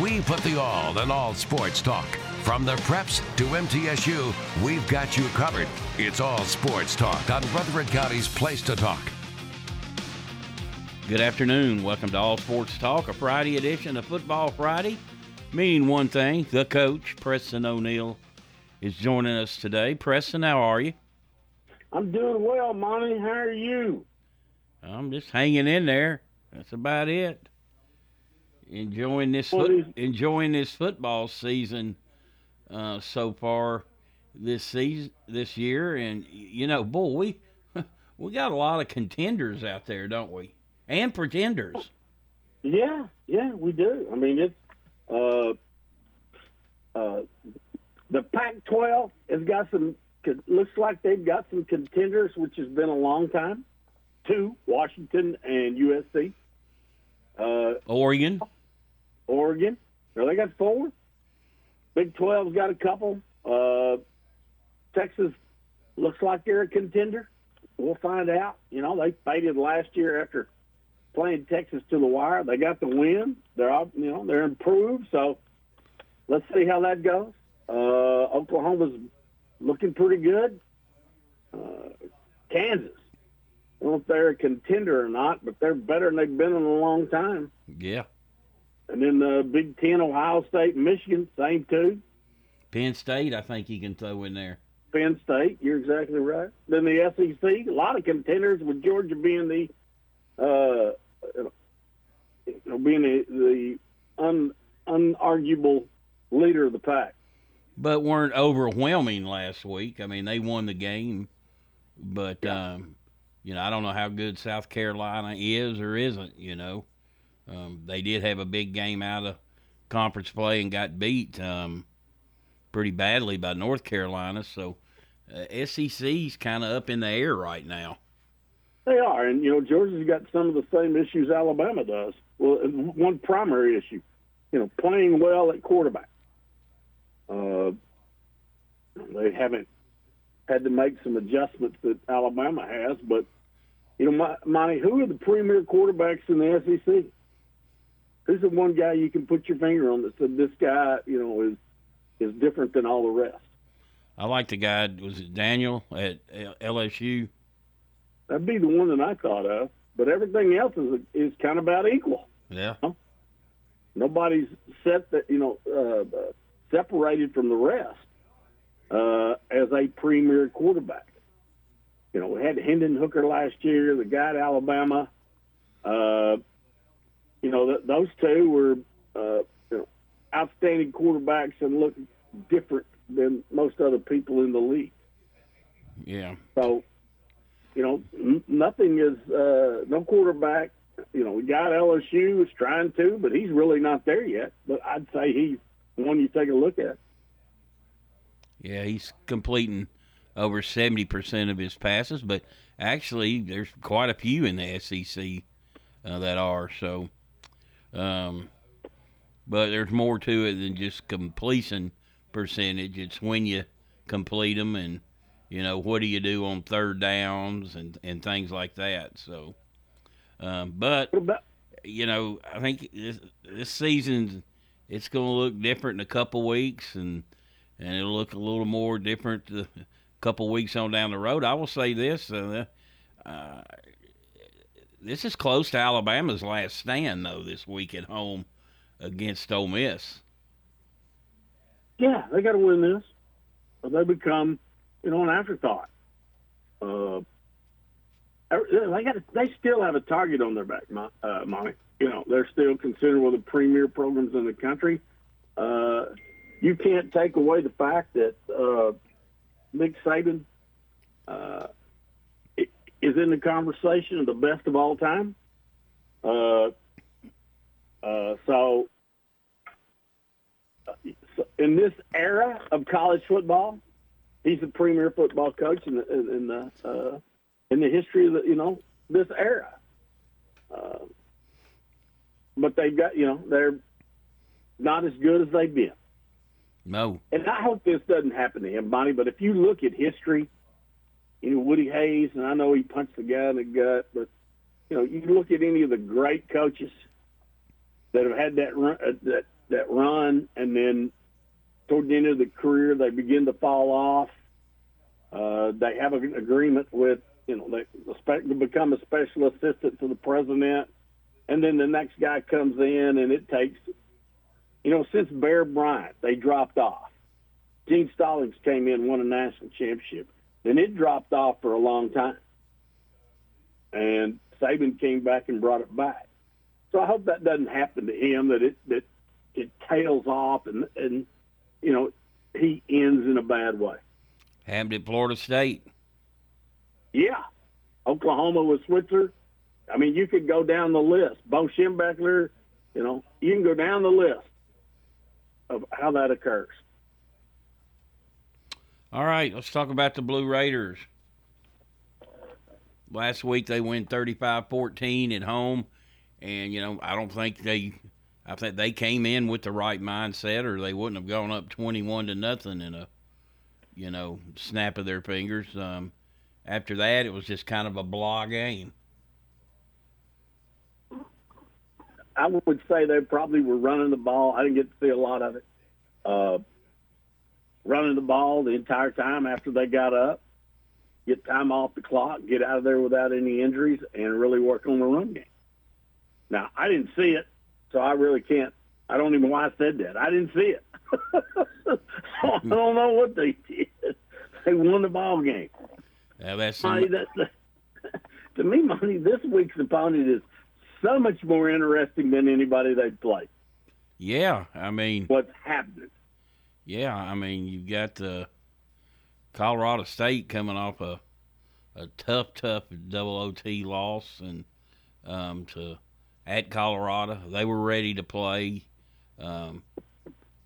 We put the all in all sports talk. From the preps to MTSU, we've got you covered. It's All Sports Talk on Rutherford County's Place to Talk. Good afternoon. Welcome to All Sports Talk, a Friday edition of Football Friday. Meaning one thing, the coach, Preston O'Neill, is joining us today. Preston, how are you? I'm doing well, Monty. How are you? I'm just hanging in there. That's about it. Enjoying this football season so far this year. And, you know, boy, we got a lot of contenders out there, don't we? And pretenders. Yeah, we do. I mean, it's the Pac-12 has got some. Looks like they've got some contenders, which has been a long time. Two, Washington and USC. Oregon. Well, they got four. Big 12's got a couple. Texas looks like they're a contender. We'll find out. You know, they faded last year after playing Texas to the wire. They got the win. They're improved. So let's see how that goes. Oklahoma's looking pretty good. Kansas. I don't know if they're a contender or not, but they're better than they've been in a long time. Yeah. And then the Big Ten, Ohio State, Michigan, same two. Penn State, I think you can throw in there. Penn State, you're exactly right. Then the SEC, a lot of contenders with Georgia being the unarguable leader of the pack. But weren't overwhelming last week. I mean, they won the game. But, yeah. I don't know how good South Carolina is or isn't, you know. They did have a big game out of conference play and got beat pretty badly by North Carolina. So, SEC's kind of up in the air right now. They are, and, you know, Georgia's got some of the same issues Alabama does. Well, one primary issue, you know, playing well at quarterback. They haven't had to make some adjustments that Alabama has, but, you know, Monty, who are the premier quarterbacks in the SEC? Who's the one guy you can put your finger on that said this guy, you know, is different than all the rest? I like the guy, was it Daniel at LSU? That'd be the one that I thought of, but everything else is kind of about equal. Yeah. You know? Nobody's set that, you know, separated from the rest as a premier quarterback. You know, we had Hendon Hooker last year, the guy at Alabama. You know, those two were outstanding quarterbacks and looked different than most other people in the league. Yeah. So, you know, nothing is no quarterback. You know, we got LSU is trying to, but he's really not there yet. But I'd say he's the one you take a look at. Yeah, he's completing over 70% of his passes, but actually there's quite a few in the SEC that are. So, but there's more to it than just completion percentage. It's when you complete them and, you know, what do you do on third downs and things like that. So, but, you know, I think this season it's going to look different in a couple weeks, and it'll look a little more different a couple weeks on down the road. I will say this. This is close to Alabama's last stand, though, this week at home against Ole Miss. Yeah, they got to win this, or they become – you know, an afterthought. They still have a target on their back, Monty. You know, they're still considered one of the premier programs in the country. You can't take away the fact that Nick Saban is in the conversation of the best of all time. So in this era of college football, he's the premier football coach in the history of this era. But they've got, they're not as good as they've been. No. And I hope this doesn't happen to him, Bonnie, but if you look at history, Woody Hayes, and I know he punched the guy in the gut, but, you look at any of the great coaches that have had that run, and then toward the end of the career, they begin to fall off. They have an agreement with, they become a special assistant to the president, and then the next guy comes in, and it takes, since Bear Bryant, they dropped off. Gene Stallings came in, won a national championship. Then it dropped off for a long time. And Saban came back and brought it back. So I hope that doesn't happen to him, that it tails off and he ends in a bad way. Happened at Florida State. Yeah. Oklahoma with Switzer. I mean, you could go down the list. Bo Schembechler, you can go down the list of how that occurs. All right, let's talk about the Blue Raiders. Last week they win 35-14 at home, and, I think they came in with the right mindset, or they wouldn't have gone up 21-0 in a, snap of their fingers. After that, it was just kind of a blah game. I would say they probably were running the ball. I didn't get to see a lot of it. Running the ball the entire time after they got up, get time off the clock, get out of there without any injuries, and really work on the run game. Now, I didn't see it, so I really can't. I don't even know why I said that. I didn't see it. I don't know what they did. They won the ball game. Now that's Monty, to me, Monty, this week's opponent is so much more interesting than anybody they played. Yeah, I mean, what's happening? Yeah, I mean, you've got the Colorado State coming off a tough double OT loss and at Colorado. They were ready to play. I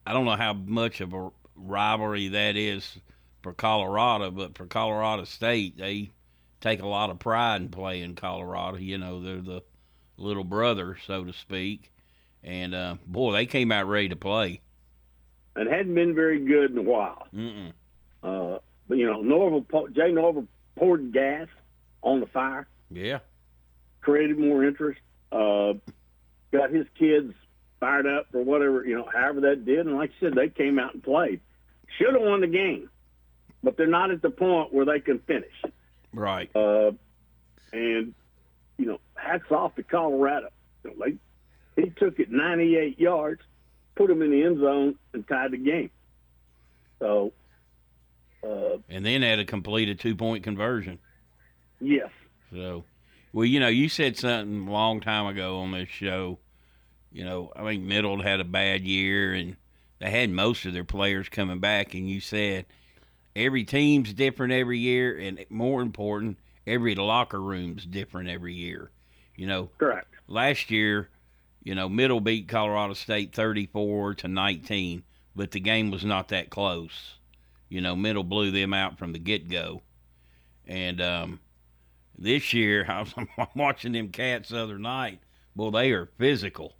don't know how much of a rivalry that is for Colorado, but for Colorado State, they take a lot of pride in playing Colorado. They're the little brother, so to speak. And, boy, they came out ready to play. And hadn't been very good in a while. But, Jay Norvell poured gas on the fire. Yeah. Created more interest. Got his kids fired up for whatever, however that did. And like I said, they came out and played. Should have won the game. But they're not at the point where they can finish. Right. Hats off to Colorado. He took it 98 yards, put him in the end zone, and tied the game. So. And then had a completed 2-point conversion. Yes. So, well, you said something a long time ago on this show. I think Middle had a bad year, and they had most of their players coming back. And you said every team's different every year, and more important, every locker room's different every year. Correct. Last year, Middle beat Colorado State 34-19, but the game was not that close. Middle blew them out from the get-go. And this year, I'm watching them Cats the other night. Well, they are physical.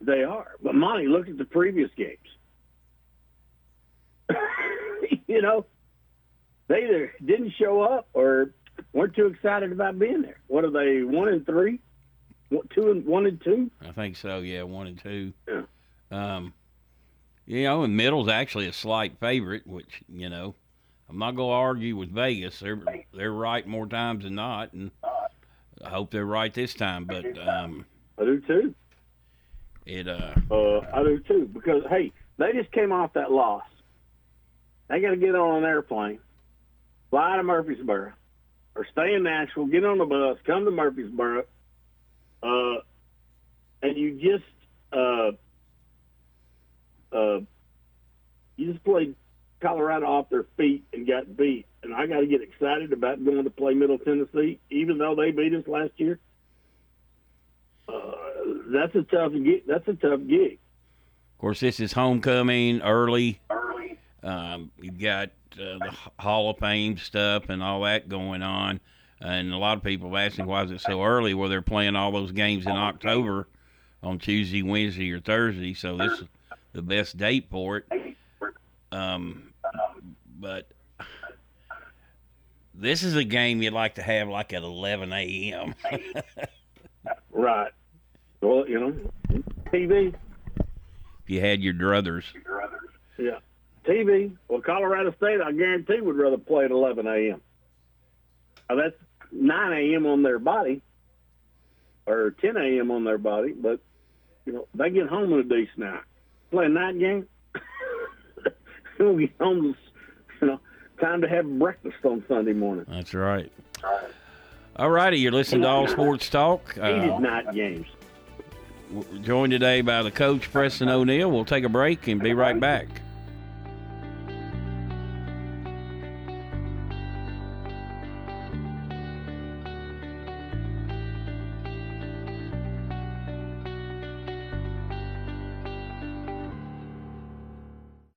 They are. But, Monty, look at the previous games. They either didn't show up or weren't too excited about being there. What are they, 1-3? 1-2? I think so, yeah, 1-2. Yeah. And Middle's actually a slight favorite, which, I'm not going to argue with Vegas. They're right more times than not, and I hope they're right this time. But I do, too. I do, too, because, hey, they just came off that loss. They got to get on an airplane. fly to Murfreesboro or stay in Nashville, get on the bus, come to Murfreesboro, and you just played Colorado off their feet and got beat. And I got to get excited about going to play Middle Tennessee, even though they beat us last year. That's a tough gig. Of course, this is homecoming early. You've got the Hall of Fame stuff and all that going on. And a lot of people have asked me, why is it so early? Well, they're playing all those games in October on Tuesday, Wednesday, or Thursday. So this is the best date for it. But this is a game you'd like to have like at 11 a.m. Right. Well, you know, TV. If you had your druthers. Yeah. TV. Well, Colorado State, I guarantee, would rather play at 11 a.m. Now, that's 9 a.m. on their body or 10 a.m. on their body, but, you know, they get home in a decent hour. Play a night game. We'll get home, you know, time to have breakfast on Sunday morning. That's right. All righty, you're listening to All Sports Talk. Heated night games. We're joined today by the coach, Preston O'Neill. We'll take a break and be right back.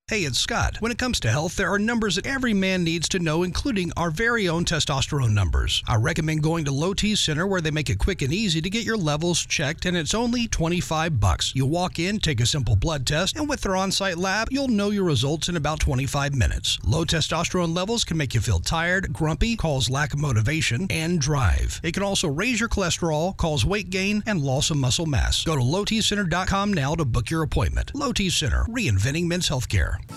Hey, it's Scott. When it comes to health, there are numbers that every man needs to know, including our very own testosterone numbers. I recommend going to Low T Center, where they make it quick and easy to get your levels checked, and it's only $25. You walk in, take a simple blood test, and with their on-site lab, you'll know your results in about 25 minutes. Low testosterone levels can make you feel tired, grumpy, cause lack of motivation, and drive. It can also raise your cholesterol, cause weight gain, and loss of muscle mass. Go to lowtcenter.com now to book your appointment. Low T Center, reinventing men's healthcare.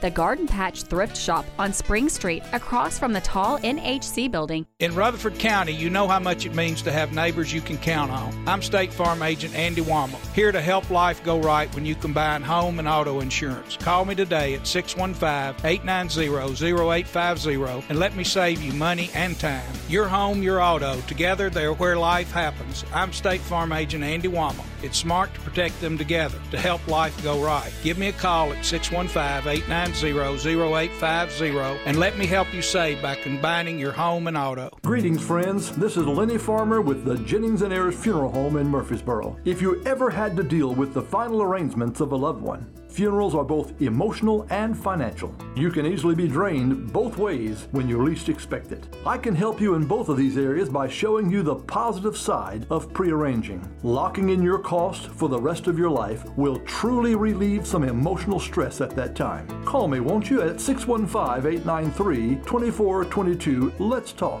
The Garden Patch Thrift Shop on Spring Street, across from the tall NHC building. In Rutherford County, you know how much it means to have neighbors you can count on. I'm State Farm Agent Andy Wama, here to help life go right when you combine home and auto insurance. Call me today at 615-890-0850 and let me save you money and time. Your home, your auto, together they're where life happens. I'm State Farm Agent Andy Wama. It's smart to protect them together to help life go right. Give me a call at 615-890-0850 and let me help you save by combining your home and auto. Greetings, friends. This is Lenny Farmer with the Jennings and Ayers Funeral Home in Murfreesboro. If you ever had to deal with the final arrangements of a loved one, funerals are both emotional and financial. You can easily be drained both ways when you least expect it. I can help you in both of these areas by showing you the positive side of prearranging. Locking in your cost for the rest of your life will truly relieve some emotional stress at that time. Call me, won't you, at 615-893-2422. Let's talk.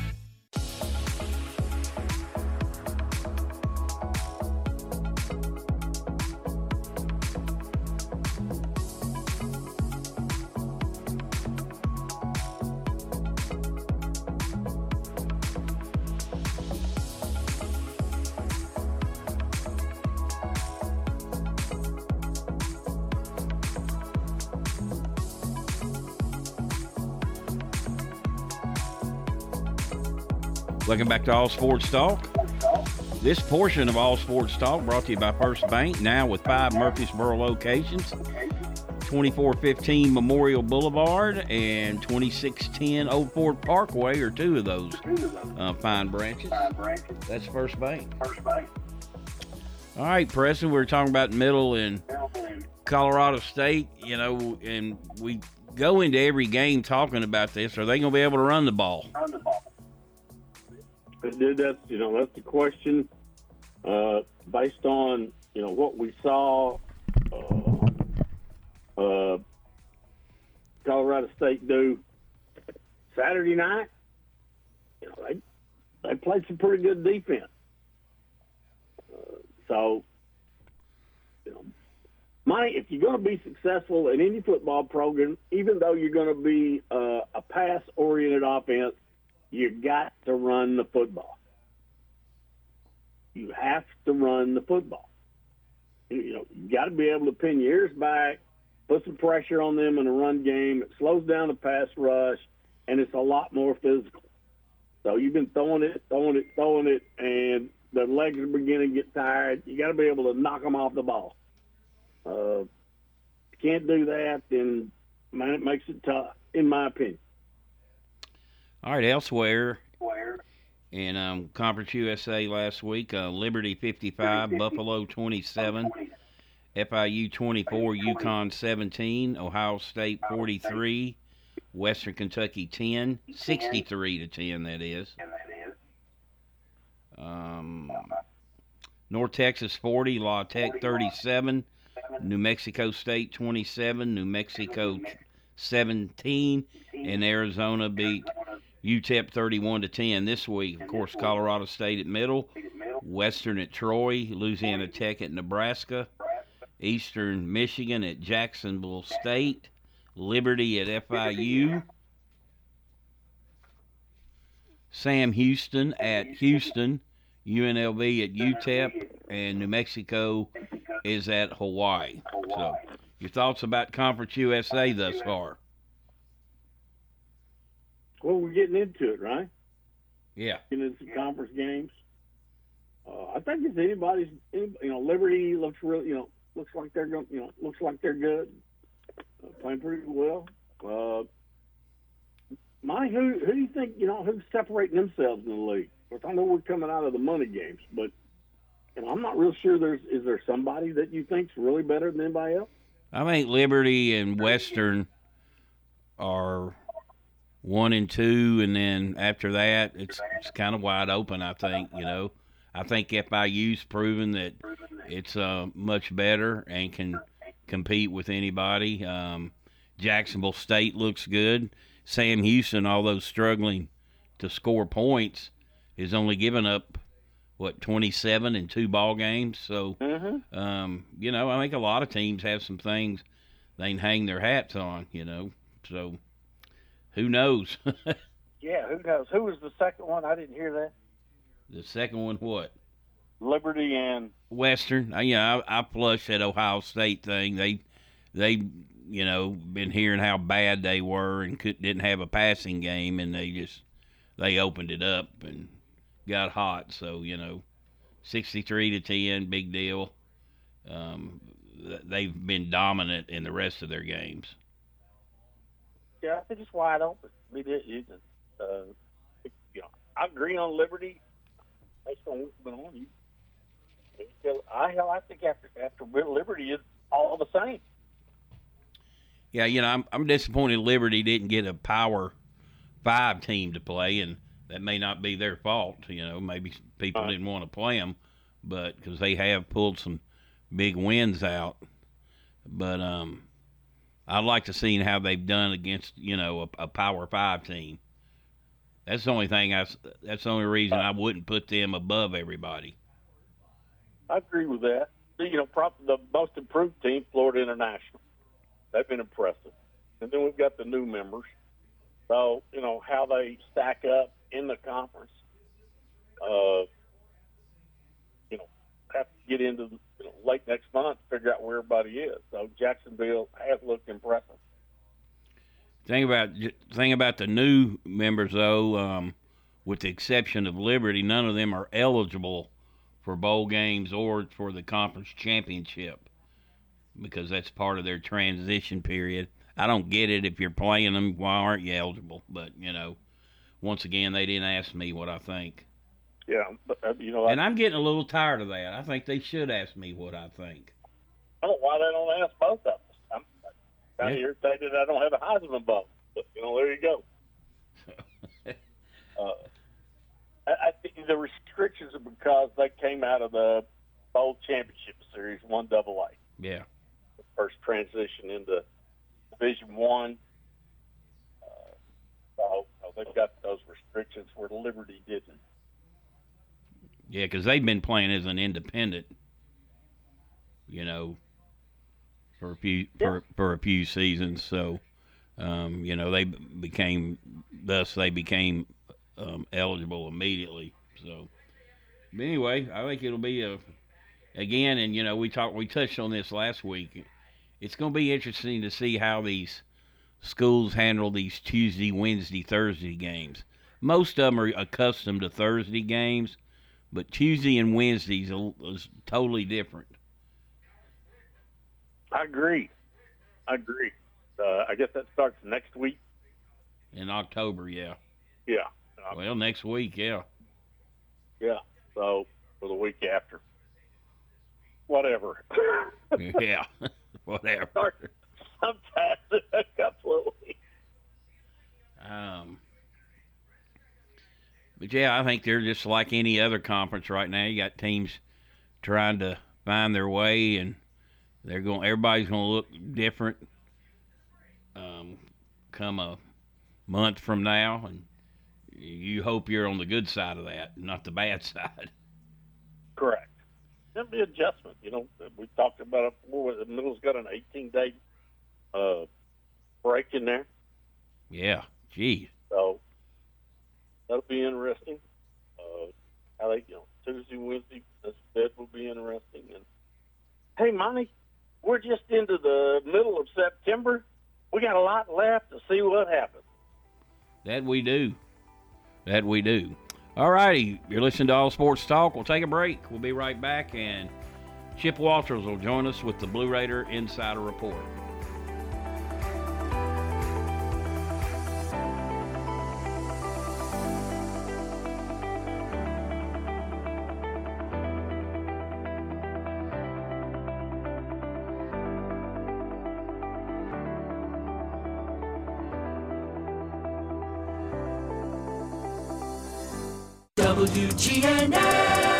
Welcome back to All Sports Talk. This portion of All Sports Talk brought to you by First Bank, now with 5 Murfreesboro locations, 2415 Memorial Boulevard and 2610 Old Ford Parkway are two of those fine branches. That's First Bank. All right, Preston, we were talking about Middle and Colorado State, you know, and we go into every game talking about this. Are they going to be able to run the ball? That's the question. Based on, what we saw, Colorado State do Saturday night, they played some pretty good defense. So, Monty, if you're going to be successful in any football program, even though you're going to be a pass-oriented offense, you've got to run the football. You have to run the football. You got to be able to pin your ears back, put some pressure on them in a run game. It slows down the pass rush, and it's a lot more physical. So you've been throwing it, and the legs are beginning to get tired. You got to be able to knock them off the ball. If you can't do that, then, man, it makes it tough, in my opinion. All right, elsewhere. In Conference USA last week, Liberty 55, Buffalo 27, FIU 24, UConn 17, Ohio State 43, Western Kentucky 10, 63-10, that is. North Texas 40, La Tech 37, New Mexico State 27, New Mexico 17, and Arizona beat UTEP 31-10 this week. Of course, Colorado State at Middle, Western at Troy, Louisiana Tech at Nebraska, Eastern Michigan at Jacksonville State, Liberty at FIU, Sam Houston at Houston, UNLV at UTEP, and New Mexico is at Hawaii. So, your thoughts about Conference USA thus far? Well, we're getting into it, right? Yeah. Getting into some conference games. I think it's anybody's. Liberty looks really. Looks like they're going. Looks like they're good. Playing pretty well. Monty, who do you think? Who's separating themselves in the league? I know we're coming out of the money games, but I'm not real sure. Is there somebody that you think's really better than anybody else? I think Liberty and Western are 1 and 2, and then after that, it's kind of wide open, I think, I think FIU's proven that it's much better and can compete with anybody. Jacksonville State looks good. Sam Houston, although struggling to score points, is only giving up, 27 in 2 ball games. So, I think a lot of teams have some things they can hang their hats on, so – who knows? Yeah, who knows? Who was the second one? I didn't hear that. The second one what? Liberty and Western. I flushed that Ohio State thing. They been hearing how bad they were and didn't have a passing game, and they opened it up and got hot. So, 63-10, big deal. They've been dominant in the rest of their games. Yeah, I think it's wide open. I agree on Liberty. Based on what's been on you. I think after Liberty is all the same. Yeah, I'm disappointed Liberty didn't get a Power 5 team to play, and that may not be their fault. Maybe people didn't want to play them, but because they have pulled some big wins out, but I'd like to see how they've done against, a Power 5 team. That's the only thing. That's the only reason I wouldn't put them above everybody. I agree with that. Probably the most improved team, Florida International. They've been impressive. And then we've got the new members. So, how they stack up in the conference. Have to get into the late next month to figure out where everybody is. So Jacksonville has looked impressive. Thing about the new members, though, with the exception of Liberty, none of them are eligible for bowl games or for the conference championship because that's part of their transition period. I don't get it. If you're playing them, why aren't you eligible? But, once again, they didn't ask me what I think. Yeah, but you know, and I'm getting a little tired of that. I think they should ask me what I think. I don't know why they don't ask both of us. I'm kind of irritated I don't have a Heisman vote, but you know, there you go. I think the restrictions are because they came out of the Bowl Championship Series 1AA. Yeah. The first transition into Division I. So they've got those restrictions where Liberty didn't. Yeah, because they've been playing as an independent, you know, for a few seasons. So, you know, they became eligible immediately. So, but anyway, I think it'll be again, and you know, we touched on this last week. It's going to be interesting to see how these schools handle these Tuesday, Wednesday, Thursday games. Most of them are accustomed to Thursday games, but Tuesday and Wednesdays is totally different. I agree. I guess that starts next week. In October, yeah. Yeah. Well, next week, yeah. Yeah, so for the week after. Whatever. Yeah, whatever. Sometimes in a couple of weeks. But, yeah, I think they're just like any other conference right now. You got teams trying to find their way, and they're going. Everybody's going to look different come a month from now, and you hope you're on the good side of that, not the bad side. Correct. There'll be adjustment. You know, we talked about it before. The middle's got an 18-day break in there. Yeah, geez. So that'll be interesting. I think, you know, Tuesday, Wednesday, that will be interesting. And hey, Monty, we're just into the middle of September. We got a lot left to see what happens. That we do. All righty, you're listening to All Sports Talk. We'll take a break. We'll be right back, and Chip Walters will join us with the Blue Raider Insider Report. WGNS.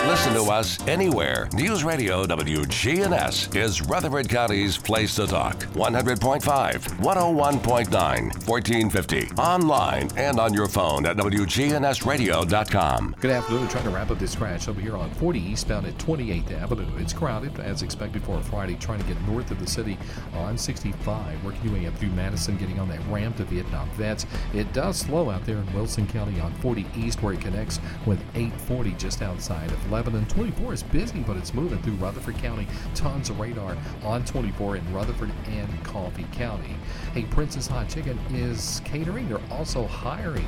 Listen to us anywhere. News Radio WGNS is Rutherford County's place to talk. 100.5, 101.9, 1450. Online and on your phone at WGNSradio.com. Good afternoon. Trying to wrap up this crash over here on 40 eastbound at 28th Avenue. It's crowded as expected for a Friday. Trying to get north of the city on 65. Working your way up through Madison, getting on that ramp to Vietnam Vets. It does slow out there in Wilson County on 40 East where it connects with 840 just outside of Lebanon. 24 is busy, but it's moving through Rutherford County. Tons of radar on 24 in Rutherford and Coffee County. Hey, Princess Hot Chicken is catering. They're also hiring.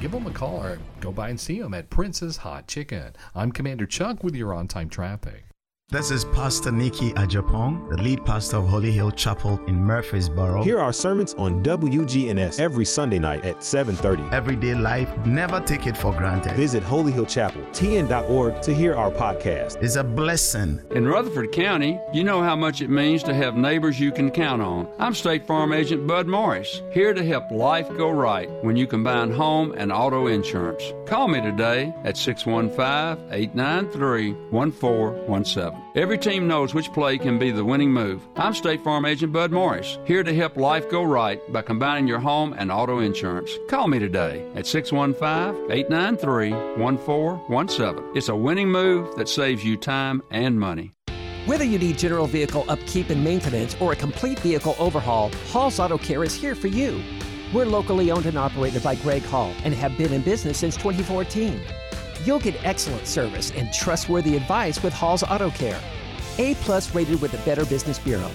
Give them a call or go by and see them at Princess Hot Chicken. I'm Commander Chuck with your on-time traffic. This is Pastor Nikki Ajapong, the lead pastor of Holy Hill Chapel in Murfreesboro. Hear our sermons on WGNS every Sunday night at 7:30. Everyday life, never take it for granted. Visit Holy Hill Chapel, tn.org, to hear our podcast. It's a blessing. In Rutherford County, you know how much it means to have neighbors you can count on. I'm State Farm Agent Bud Morris, here to help life go right when you combine home and auto insurance. Call me today at 615-893-1417. Every team knows which play can be the winning move. I'm State Farm Agent Bud Morris, here to help life go right by combining your home and auto insurance. Call me today at 615-893-1417. It's a winning move that saves you time and money. Whether you need general vehicle upkeep and maintenance or a complete vehicle overhaul, Hall's Auto Care is here for you. We're locally owned and operated by Greg Hall and have been in business since 2014. You'll get excellent service and trustworthy advice with Hall's Auto Care. A-plus rated with the Better Business Bureau.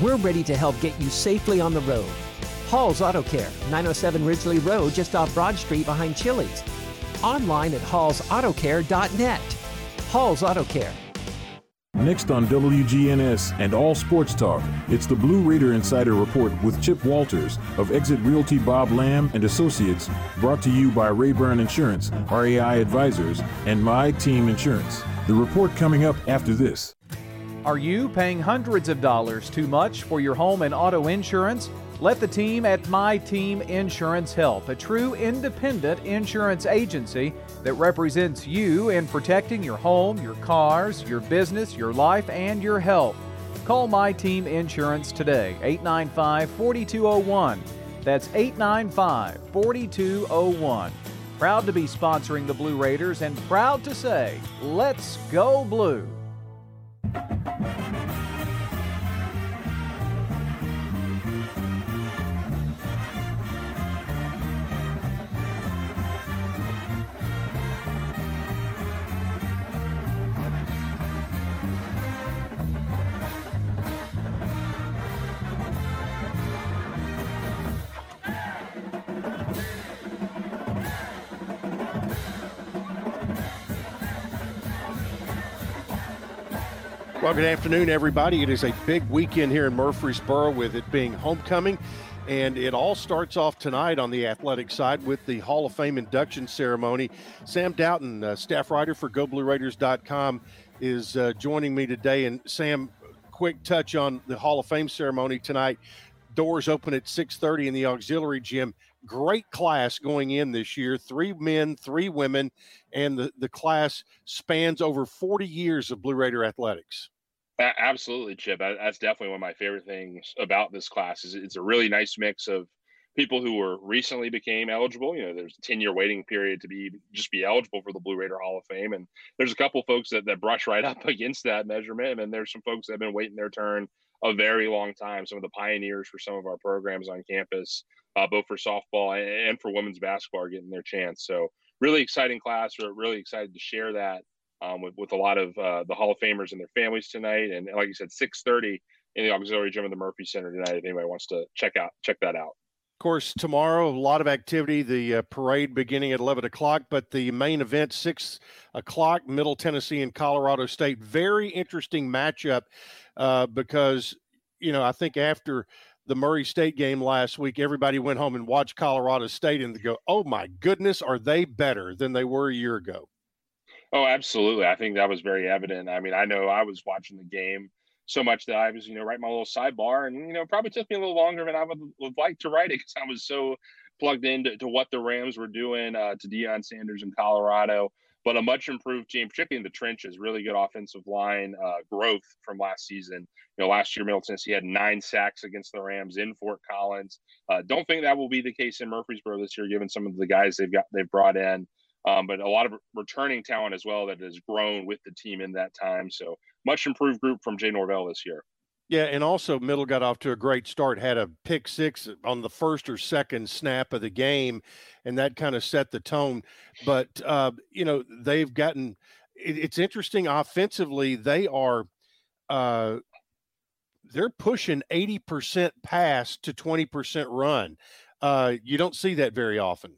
We're ready to help get you safely on the road. Hall's Auto Care, 907 Ridgely Road, just off Broad Street behind Chili's. Online at hallsautocare.net. Hall's Auto Care. Next on WGNS and All Sports Talk, it's the Blue Raider Insider Report with Chip Walters of Exit Realty Bob Lamb and Associates, brought to you by Rayburn Insurance, RAI Advisors, and My Team Insurance. The report coming up after this. Are you paying hundreds of dollars too much for your home and auto insurance? Let the team at My Team Insurance help, a true independent insurance agency that represents you in protecting your home, your cars, your business, your life, and your health. Call My Team Insurance today, 895-4201. That's 895-4201. Proud to be sponsoring the Blue Raiders and proud to say, let's go Blue! Well, good afternoon, everybody. It is a big weekend here in Murfreesboro, with it being homecoming, and it all starts off tonight on the athletic side with the Hall of Fame induction ceremony. Sam Doughton, staff writer for GoBlueRaiders.com, is joining me today. And Sam, quick touch on the Hall of Fame ceremony tonight. Doors open at 6:30 in the auxiliary gym. Great class going in this year, 3 men, 3 women, and the class spans over 40 years of Blue Raider athletics. Absolutely, Chip. That's definitely one of my favorite things about this class. Is it's a really nice mix of people who were recently became eligible. You know, there's a 10-year waiting period to be eligible for the Blue Raider Hall of Fame, and there's a couple folks that brush right up against that measurement, and there's some folks that have been waiting their turn a very long time. Some of the pioneers for some of our programs on campus, both for softball and for women's basketball, are getting their chance. So really exciting class. We're really excited to share that with a lot of the Hall of Famers and their families tonight. And like you said, 6:30 in the auxiliary gym of the Murphy Center tonight, if anybody wants to check that out. Of course, tomorrow, a lot of activity, the parade beginning at 11 o'clock, but the main event, 6 o'clock, Middle Tennessee and Colorado State. Very interesting matchup because, you know, I think after the Murray State game last week, everybody went home and watched Colorado State and they go, oh, my goodness, are they better than they were a year ago? Oh, absolutely. I think that was very evident. I mean, I know I was watching the game so much that I was, you know, writing my little sidebar, and, you know, it probably took me a little longer than I would like to write it because I was so plugged into what the Rams were doing to Deion Sanders in Colorado. But a much improved team, particularly in the trenches, really good offensive line growth from last season. You know, last year, Middle Tennessee had 9 sacks against the Rams in Fort Collins. Don't think that will be the case in Murfreesboro this year, given some of the guys they've brought in. But a lot of returning talent as well that has grown with the team in that time. So much improved group from Jay Norvell this year. Yeah, and also Middle got off to a great start, had a pick six on the first or second snap of the game, and that kind of set the tone. But, you know, they've gotten – it's interesting offensively, they are they're pushing 80% pass to 20% run. You don't see that very often.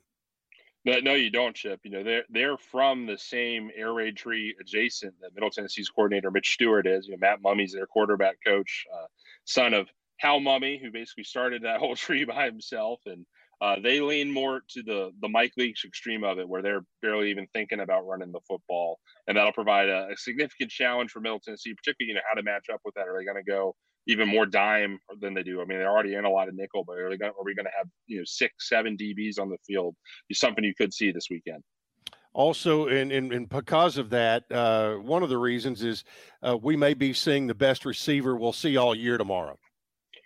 No, you don't, Chip. You know, they're from the same air raid tree adjacent that Middle Tennessee's coordinator Mitch Stewart is. You know, Matt Mumme's their quarterback coach, son of Hal Mumme, who basically started that whole tree by himself. And they lean more to the Mike Leach extreme of it, where they're barely even thinking about running the football. And that'll provide a significant challenge for Middle Tennessee, particularly, you know, how to match up with that. Are they going to go even more dime than they do? I mean, they're already in a lot of nickel, but are we going to have, you know, 6-7 DBs on the field? It's something you could see this weekend. Also, and because of that, one of the reasons is we may be seeing the best receiver we'll see all year tomorrow.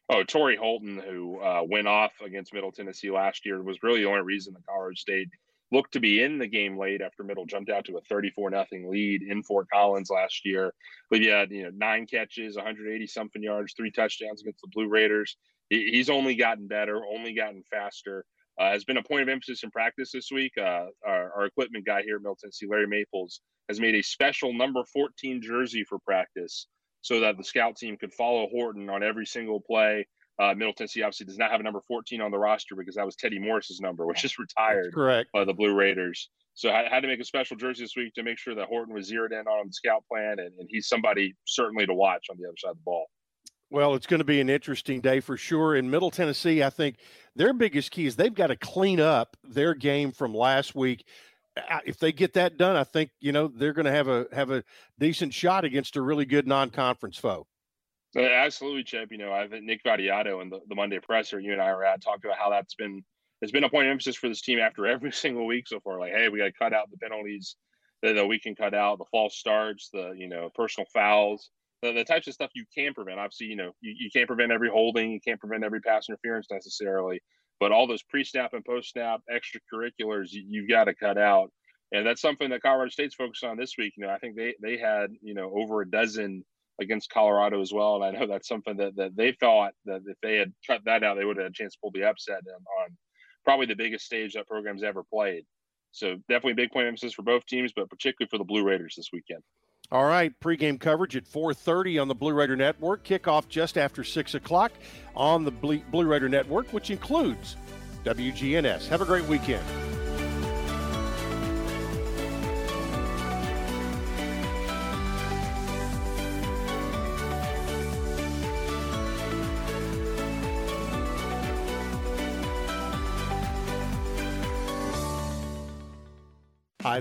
Oh, Tory Horton, who went off against Middle Tennessee last year, was really the only reason that Colorado State looked to be in the game late after Middle jumped out to a 34-0 lead in Fort Collins last year. But he had, you know, 9 catches, 180-something yards, 3 touchdowns against the Blue Raiders. He's only gotten better, only gotten faster. Has been a point of emphasis in practice this week. Our equipment guy here at Middle Tennessee, Larry Maples, has made a special number 14 jersey for practice so that the scout team could follow Horton on every single play. Middle Tennessee obviously does not have a number 14 on the roster because that was Teddy Morris's number, which is retired. That's correct. By the Blue Raiders. So I had to make a special jersey this week to make sure that Horton was zeroed in on the scout plan, and he's somebody certainly to watch on the other side of the ball. Well, it's going to be an interesting day for sure. In Middle Tennessee, I think their biggest key is they've got to clean up their game from last week. If they get that done, I think, you know, they're going to have a decent shot against a really good non-conference foe. Absolutely, Chip. You know, I think Nick Vadiato in the Monday presser, you and I were at, talked about how that's been – it's been a point of emphasis for this team after every single week so far. Like, hey, we got to cut out the penalties that we can cut out, the false starts, the, you know, personal fouls, the types of stuff you can prevent. Obviously, you know, you can't prevent every holding. You can't prevent every pass interference necessarily. But all those pre-snap and post-snap extracurriculars, you've got to cut out. And that's something that Colorado State's focused on this week. You know, I think they had, you know, over a dozen against Colorado as well. And I know that's something that they thought that if they had cut that out, they would have had a chance to pull the upset on probably the biggest stage that program's ever played. So definitely a big point of emphasis for both teams, but particularly for the Blue Raiders this weekend. All right, pregame coverage at 4:30 on the Blue Raider Network. Kickoff just after 6 o'clock on the Blue Raider Network, which includes WGNS. Have a great weekend. Hi,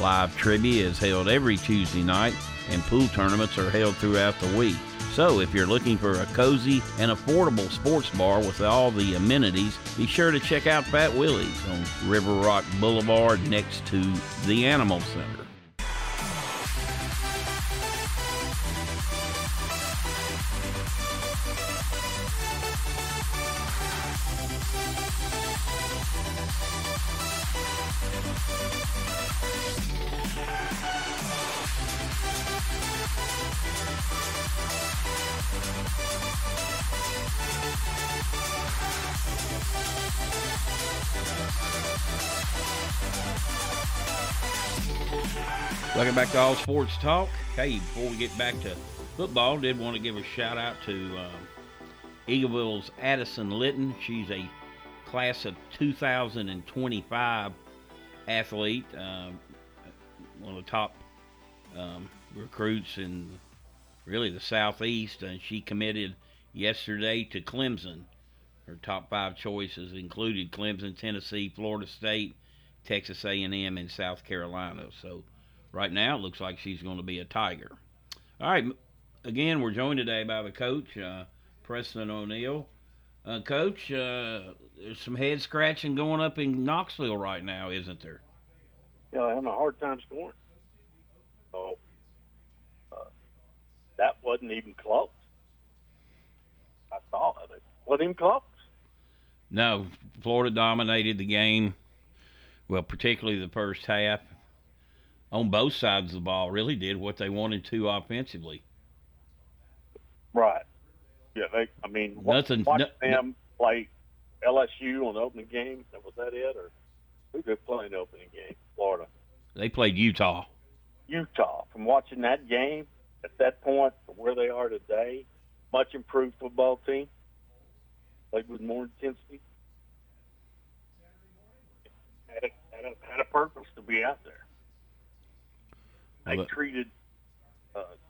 Live trivia is held every Tuesday night, and pool tournaments are held throughout the week. So if you're looking for a cozy and affordable sports bar with all the amenities, be sure to check out Fat Willie's on River Rock Boulevard next to the Animal Center. Welcome back to All Sports Talk. Hey, before we get back to football, I did want to give a shout out to Eagleville's Addison Litton. She's a class of 2025 athlete, one of the top recruits in really the Southeast, and she committed yesterday to Clemson. Her top 5 choices included Clemson, Tennessee, Florida State, Texas A&M, and South Carolina. So right now it looks like she's going to be a Tiger. All right, again, we're joined today by the coach, Preston O'Neill. Coach, there's some head scratching going up in Knoxville right now, isn't there? Yeah, they're having a hard time scoring. So that wasn't even close. I thought of it. Wasn't even close. No, Florida dominated the game. Well, particularly the first half, on both sides of the ball, really did what they wanted to offensively. Right. Yeah, watch them play LSU on the opening game. Was that it? Or who did play in the opening game? Florida. They played Utah. From watching that game at that point to where they are today, much improved football team, played with more intensity. Had a purpose to be out there. They treated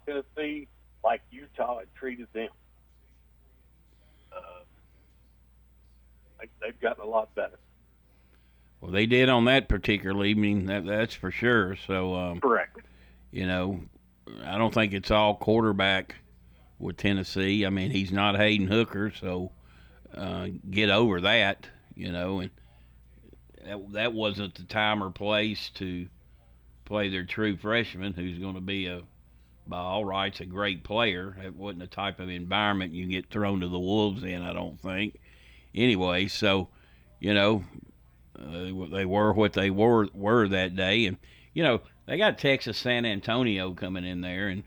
Tennessee like Utah had treated them. They've gotten a lot better. Well, they did on that particular evening, that's for sure. So, correct. You know, I don't think it's all quarterback with Tennessee. I mean, he's not Hendon Hooker, so get over that, you know. And that wasn't the time or place to play their true freshman, who's going to be, by all rights, a great player. It wasn't the type of environment you get thrown to the wolves in, I don't think. Anyway, so, you know, they were what they were that day. And, you know, they got Texas San Antonio coming in there. And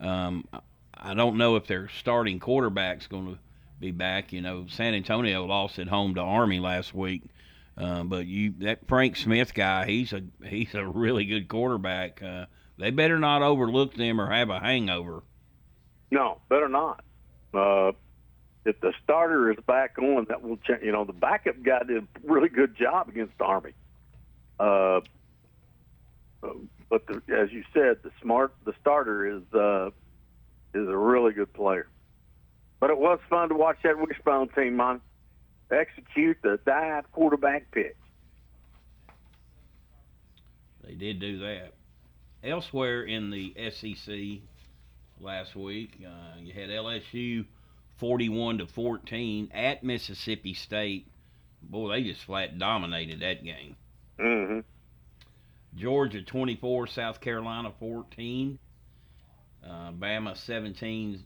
I don't know if their starting quarterback's going to be back. You know, San Antonio lost at home to Army last week. But that Frank Smith guy, he's a really good quarterback. They better not overlook them or have a hangover. No, better not. If the starter is back on, that will change. You know, the backup guy did a really good job against the Army. But as you said, the starter is a really good player. But it was fun to watch that wishbone team, man. Execute the dive quarterback pitch. They did do that. Elsewhere in the SEC last week, you had LSU 41-14 at Mississippi State. Boy, they just flat dominated that game. Mm-hmm. Georgia 24, South Carolina 14. Bama 17,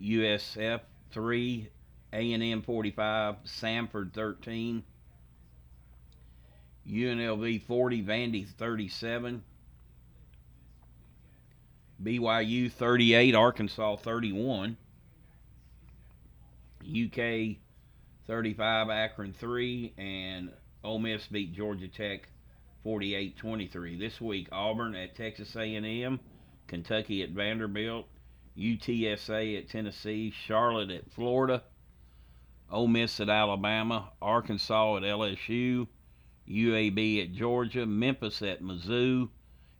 USF 3. A&M 45, Samford 13, UNLV 40, Vandy 37, BYU 38, Arkansas 31, UK 35, Akron 3, and Ole Miss beat Georgia Tech 48-23. This week, Auburn at Texas A&M, Kentucky at Vanderbilt, UTSA at Tennessee, Charlotte at Florida, Ole Miss at Alabama, Arkansas at LSU, UAB at Georgia, Memphis at Mizzou,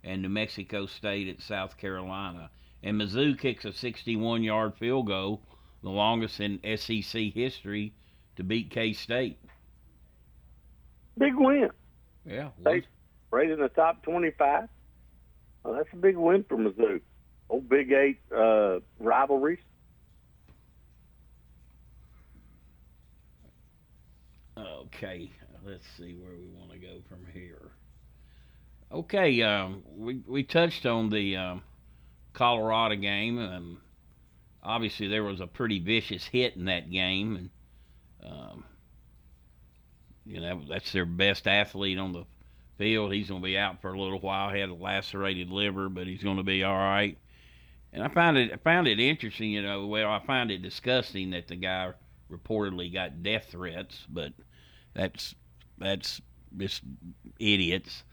and New Mexico State at South Carolina. And Mizzou kicks a 61-yard field goal, the longest in SEC history, to beat K-State. Big win. Yeah. State's rated in the top 25. Well, that's a big win for Mizzou. Old Big Eight rivalries. Okay, let's see where we want to go from here. Okay, we touched on the Colorado game. Obviously, there was a pretty vicious hit in that game, and you know, that's their best athlete on the field. He's going to be out for a little while. He had a lacerated liver, but he's going to be all right. And I found it interesting, you know. Well, I find it disgusting that the guy reportedly got death threats, but that's just idiots.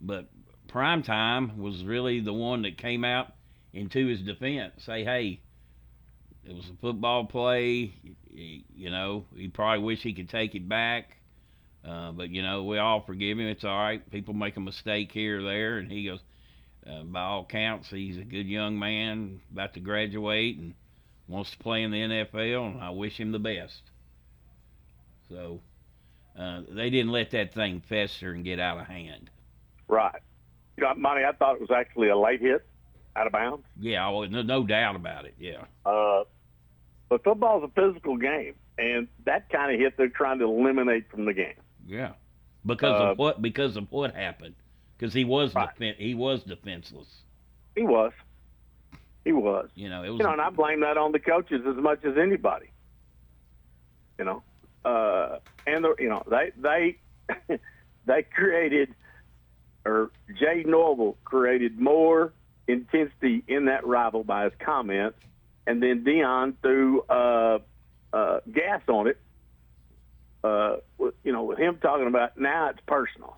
But Primetime was really the one that came out into his defense. Say, hey, it was a football play. You know, he probably wish he could take it back. But, you know, we all forgive him. It's all right. People make a mistake here or there. And he goes, by all counts, he's a good young man about to graduate and wants to play in the NFL, and I wish him the best. So, they didn't let that thing fester and get out of hand. Right. You know, Monty, I thought it was actually a late hit out of bounds. Yeah, no doubt about it, yeah. But football's a physical game, and that kind of hit they're trying to eliminate from the game. Yeah. Because of what happened. Because he was defenseless. He was. He was. You know, and I blame that on the coaches as much as anybody. You know, and you know, they created, or Jay Norvell created more intensity in that rival by his comments, and then Deion threw gas on it. You know, with him talking about now it's personal.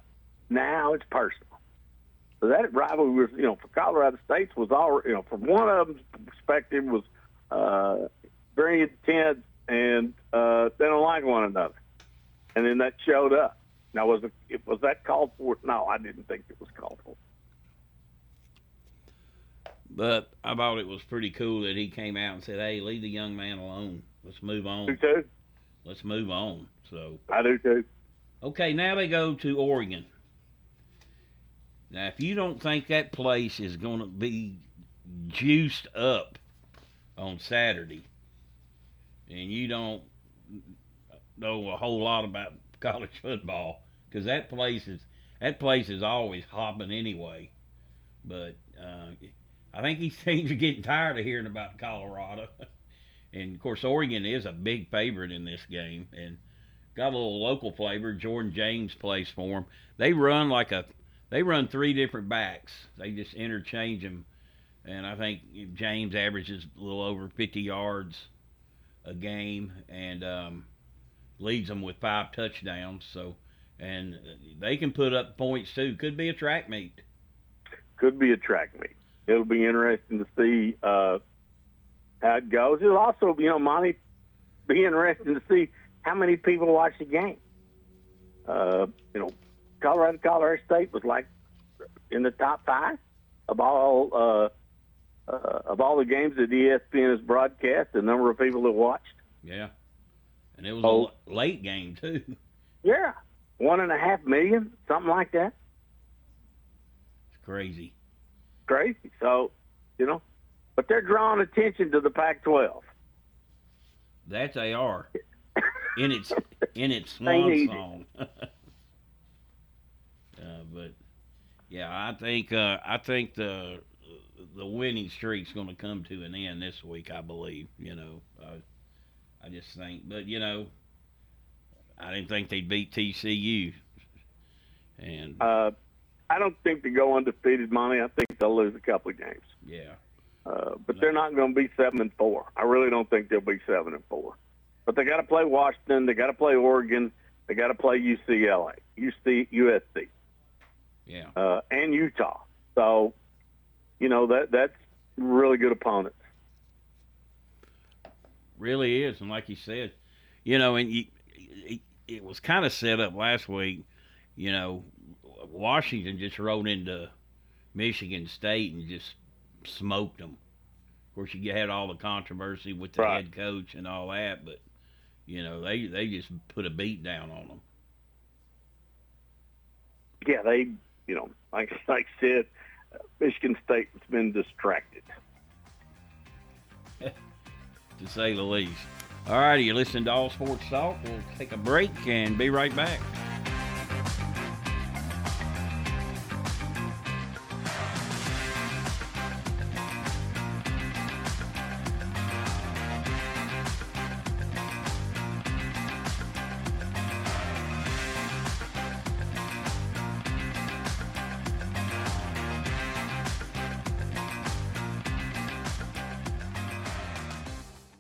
So that rivalry was, you know, for Colorado State was all, you know, from one of them's perspective was very intense, and they don't like one another. And then that showed up. Now, was that called for? No, I didn't think it was called for. But I thought it was pretty cool that he came out and said, hey, leave the young man alone. Let's move on. You too? Let's move on. So I do too. Okay, now they go to Oregon. Now, if you don't think that place is going to be juiced up on Saturday, and you don't know a whole lot about college football, because that place is always hopping anyway. But I think these teams are getting tired of hearing about Colorado. And, of course, Oregon is a big favorite in this game. And got a little local flavor. Jordan James plays for them. They run three different backs. They just interchange them. And I think James averages a little over 50 yards a game and leads them with 5 touchdowns. So, and they can put up points, too. Could be a track meet. It'll be interesting to see how it goes. It'll also, Monty, be interesting to see how many people watch the game. Colorado State was like in the top 5 of all the games that ESPN has broadcast. The number of people that watched. Yeah, and it was a late game too. Yeah, 1.5 million, something like that. It's crazy. So, but they're drawing attention to the Pac-12. That's AR. in its swan song. But yeah, I think the winning streak's going to come to an end this week. I believe. I just think. But I didn't think they'd beat TCU. And I don't think they go undefeated, Monty. I think they'll lose a couple of games. Yeah. But they're not going to be 7-4. I really don't think they'll be 7-4. But they got to play Washington. They got to play Oregon. They got to play USC. Yeah. And Utah. So, that's really good opponents. Really is, and like you said, and it was kind of set up last week. Washington just rode into Michigan State and just smoked them. Of course, you had all the controversy with the head coach and all that, but they just put a beat down on them. Yeah, they like I said, Michigan State's been distracted, to say the least. All righty, you listen to All Sports Talk. We'll take a break and be right back.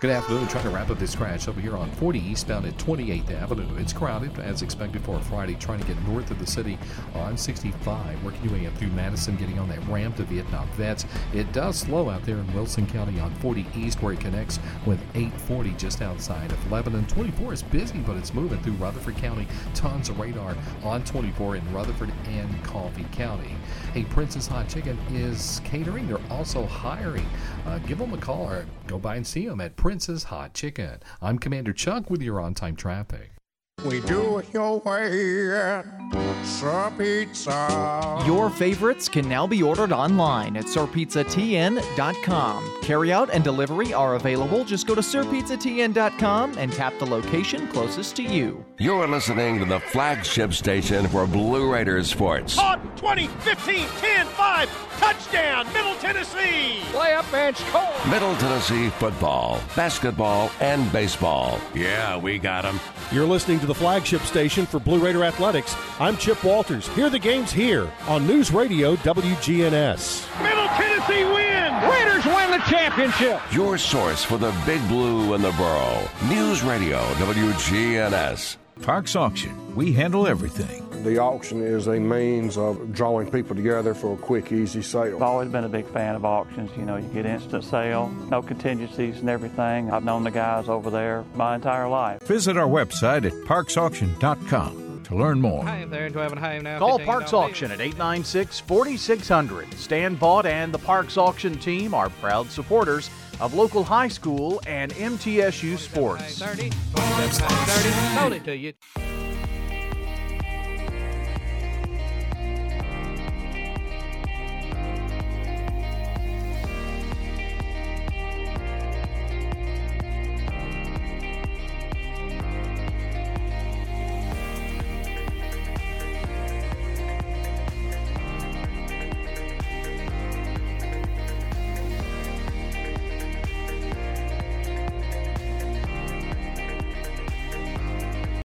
Good afternoon. Trying to wrap up this crash over here on 40 eastbound at 28th Avenue. It's crowded as expected for a Friday. Trying to get north of the city on 65, working your way up through Madison, getting on that ramp to Vietnam Vets. It does slow out there in Wilson County on 40 East, where it connects with 840 just outside of Lebanon. 24 is busy, but it's moving through Rutherford County. Tons of radar on 24 in Rutherford and Coffee County. Hey, Princess Hot Chicken is catering. They're also hiring. Give them a call or go by and see them at Princess Hot Chicken. I'm Commander Chuck with your on-time traffic. We do it your way at Sir Pizza. Your favorites can now be ordered online at SirPizzaTN.com. Carryout and delivery are available. Just go to SirPizzaTN.com and tap the location closest to you. You're listening to the flagship station for Blue Raider sports. Hot 20, 15, 10, 5, touchdown, Middle Tennessee. Layup and score. Middle Tennessee football, basketball, and baseball. Yeah, we got them. You're listening to the flagship station for Blue Raider Athletics. I'm Chip Walters. Hear the games here on News Radio WGNS. Middle Tennessee win! Raiders win the championship! Your source for the Big Blue and the Borough. News Radio WGNS. Parks Auction. We handle everything. The auction is a means of drawing people together for a quick, easy sale. I've always been a big fan of auctions. You know, you get instant sale, no contingencies and everything. I've known the guys over there my entire life. Visit our website at parksauction.com. to learn more. Hi there, hi now. Call Parks Auction at 896-4600. Stan Vaught and the Parks Auction team are proud supporters of local high school and MTSU sports. 30. Sold it to you.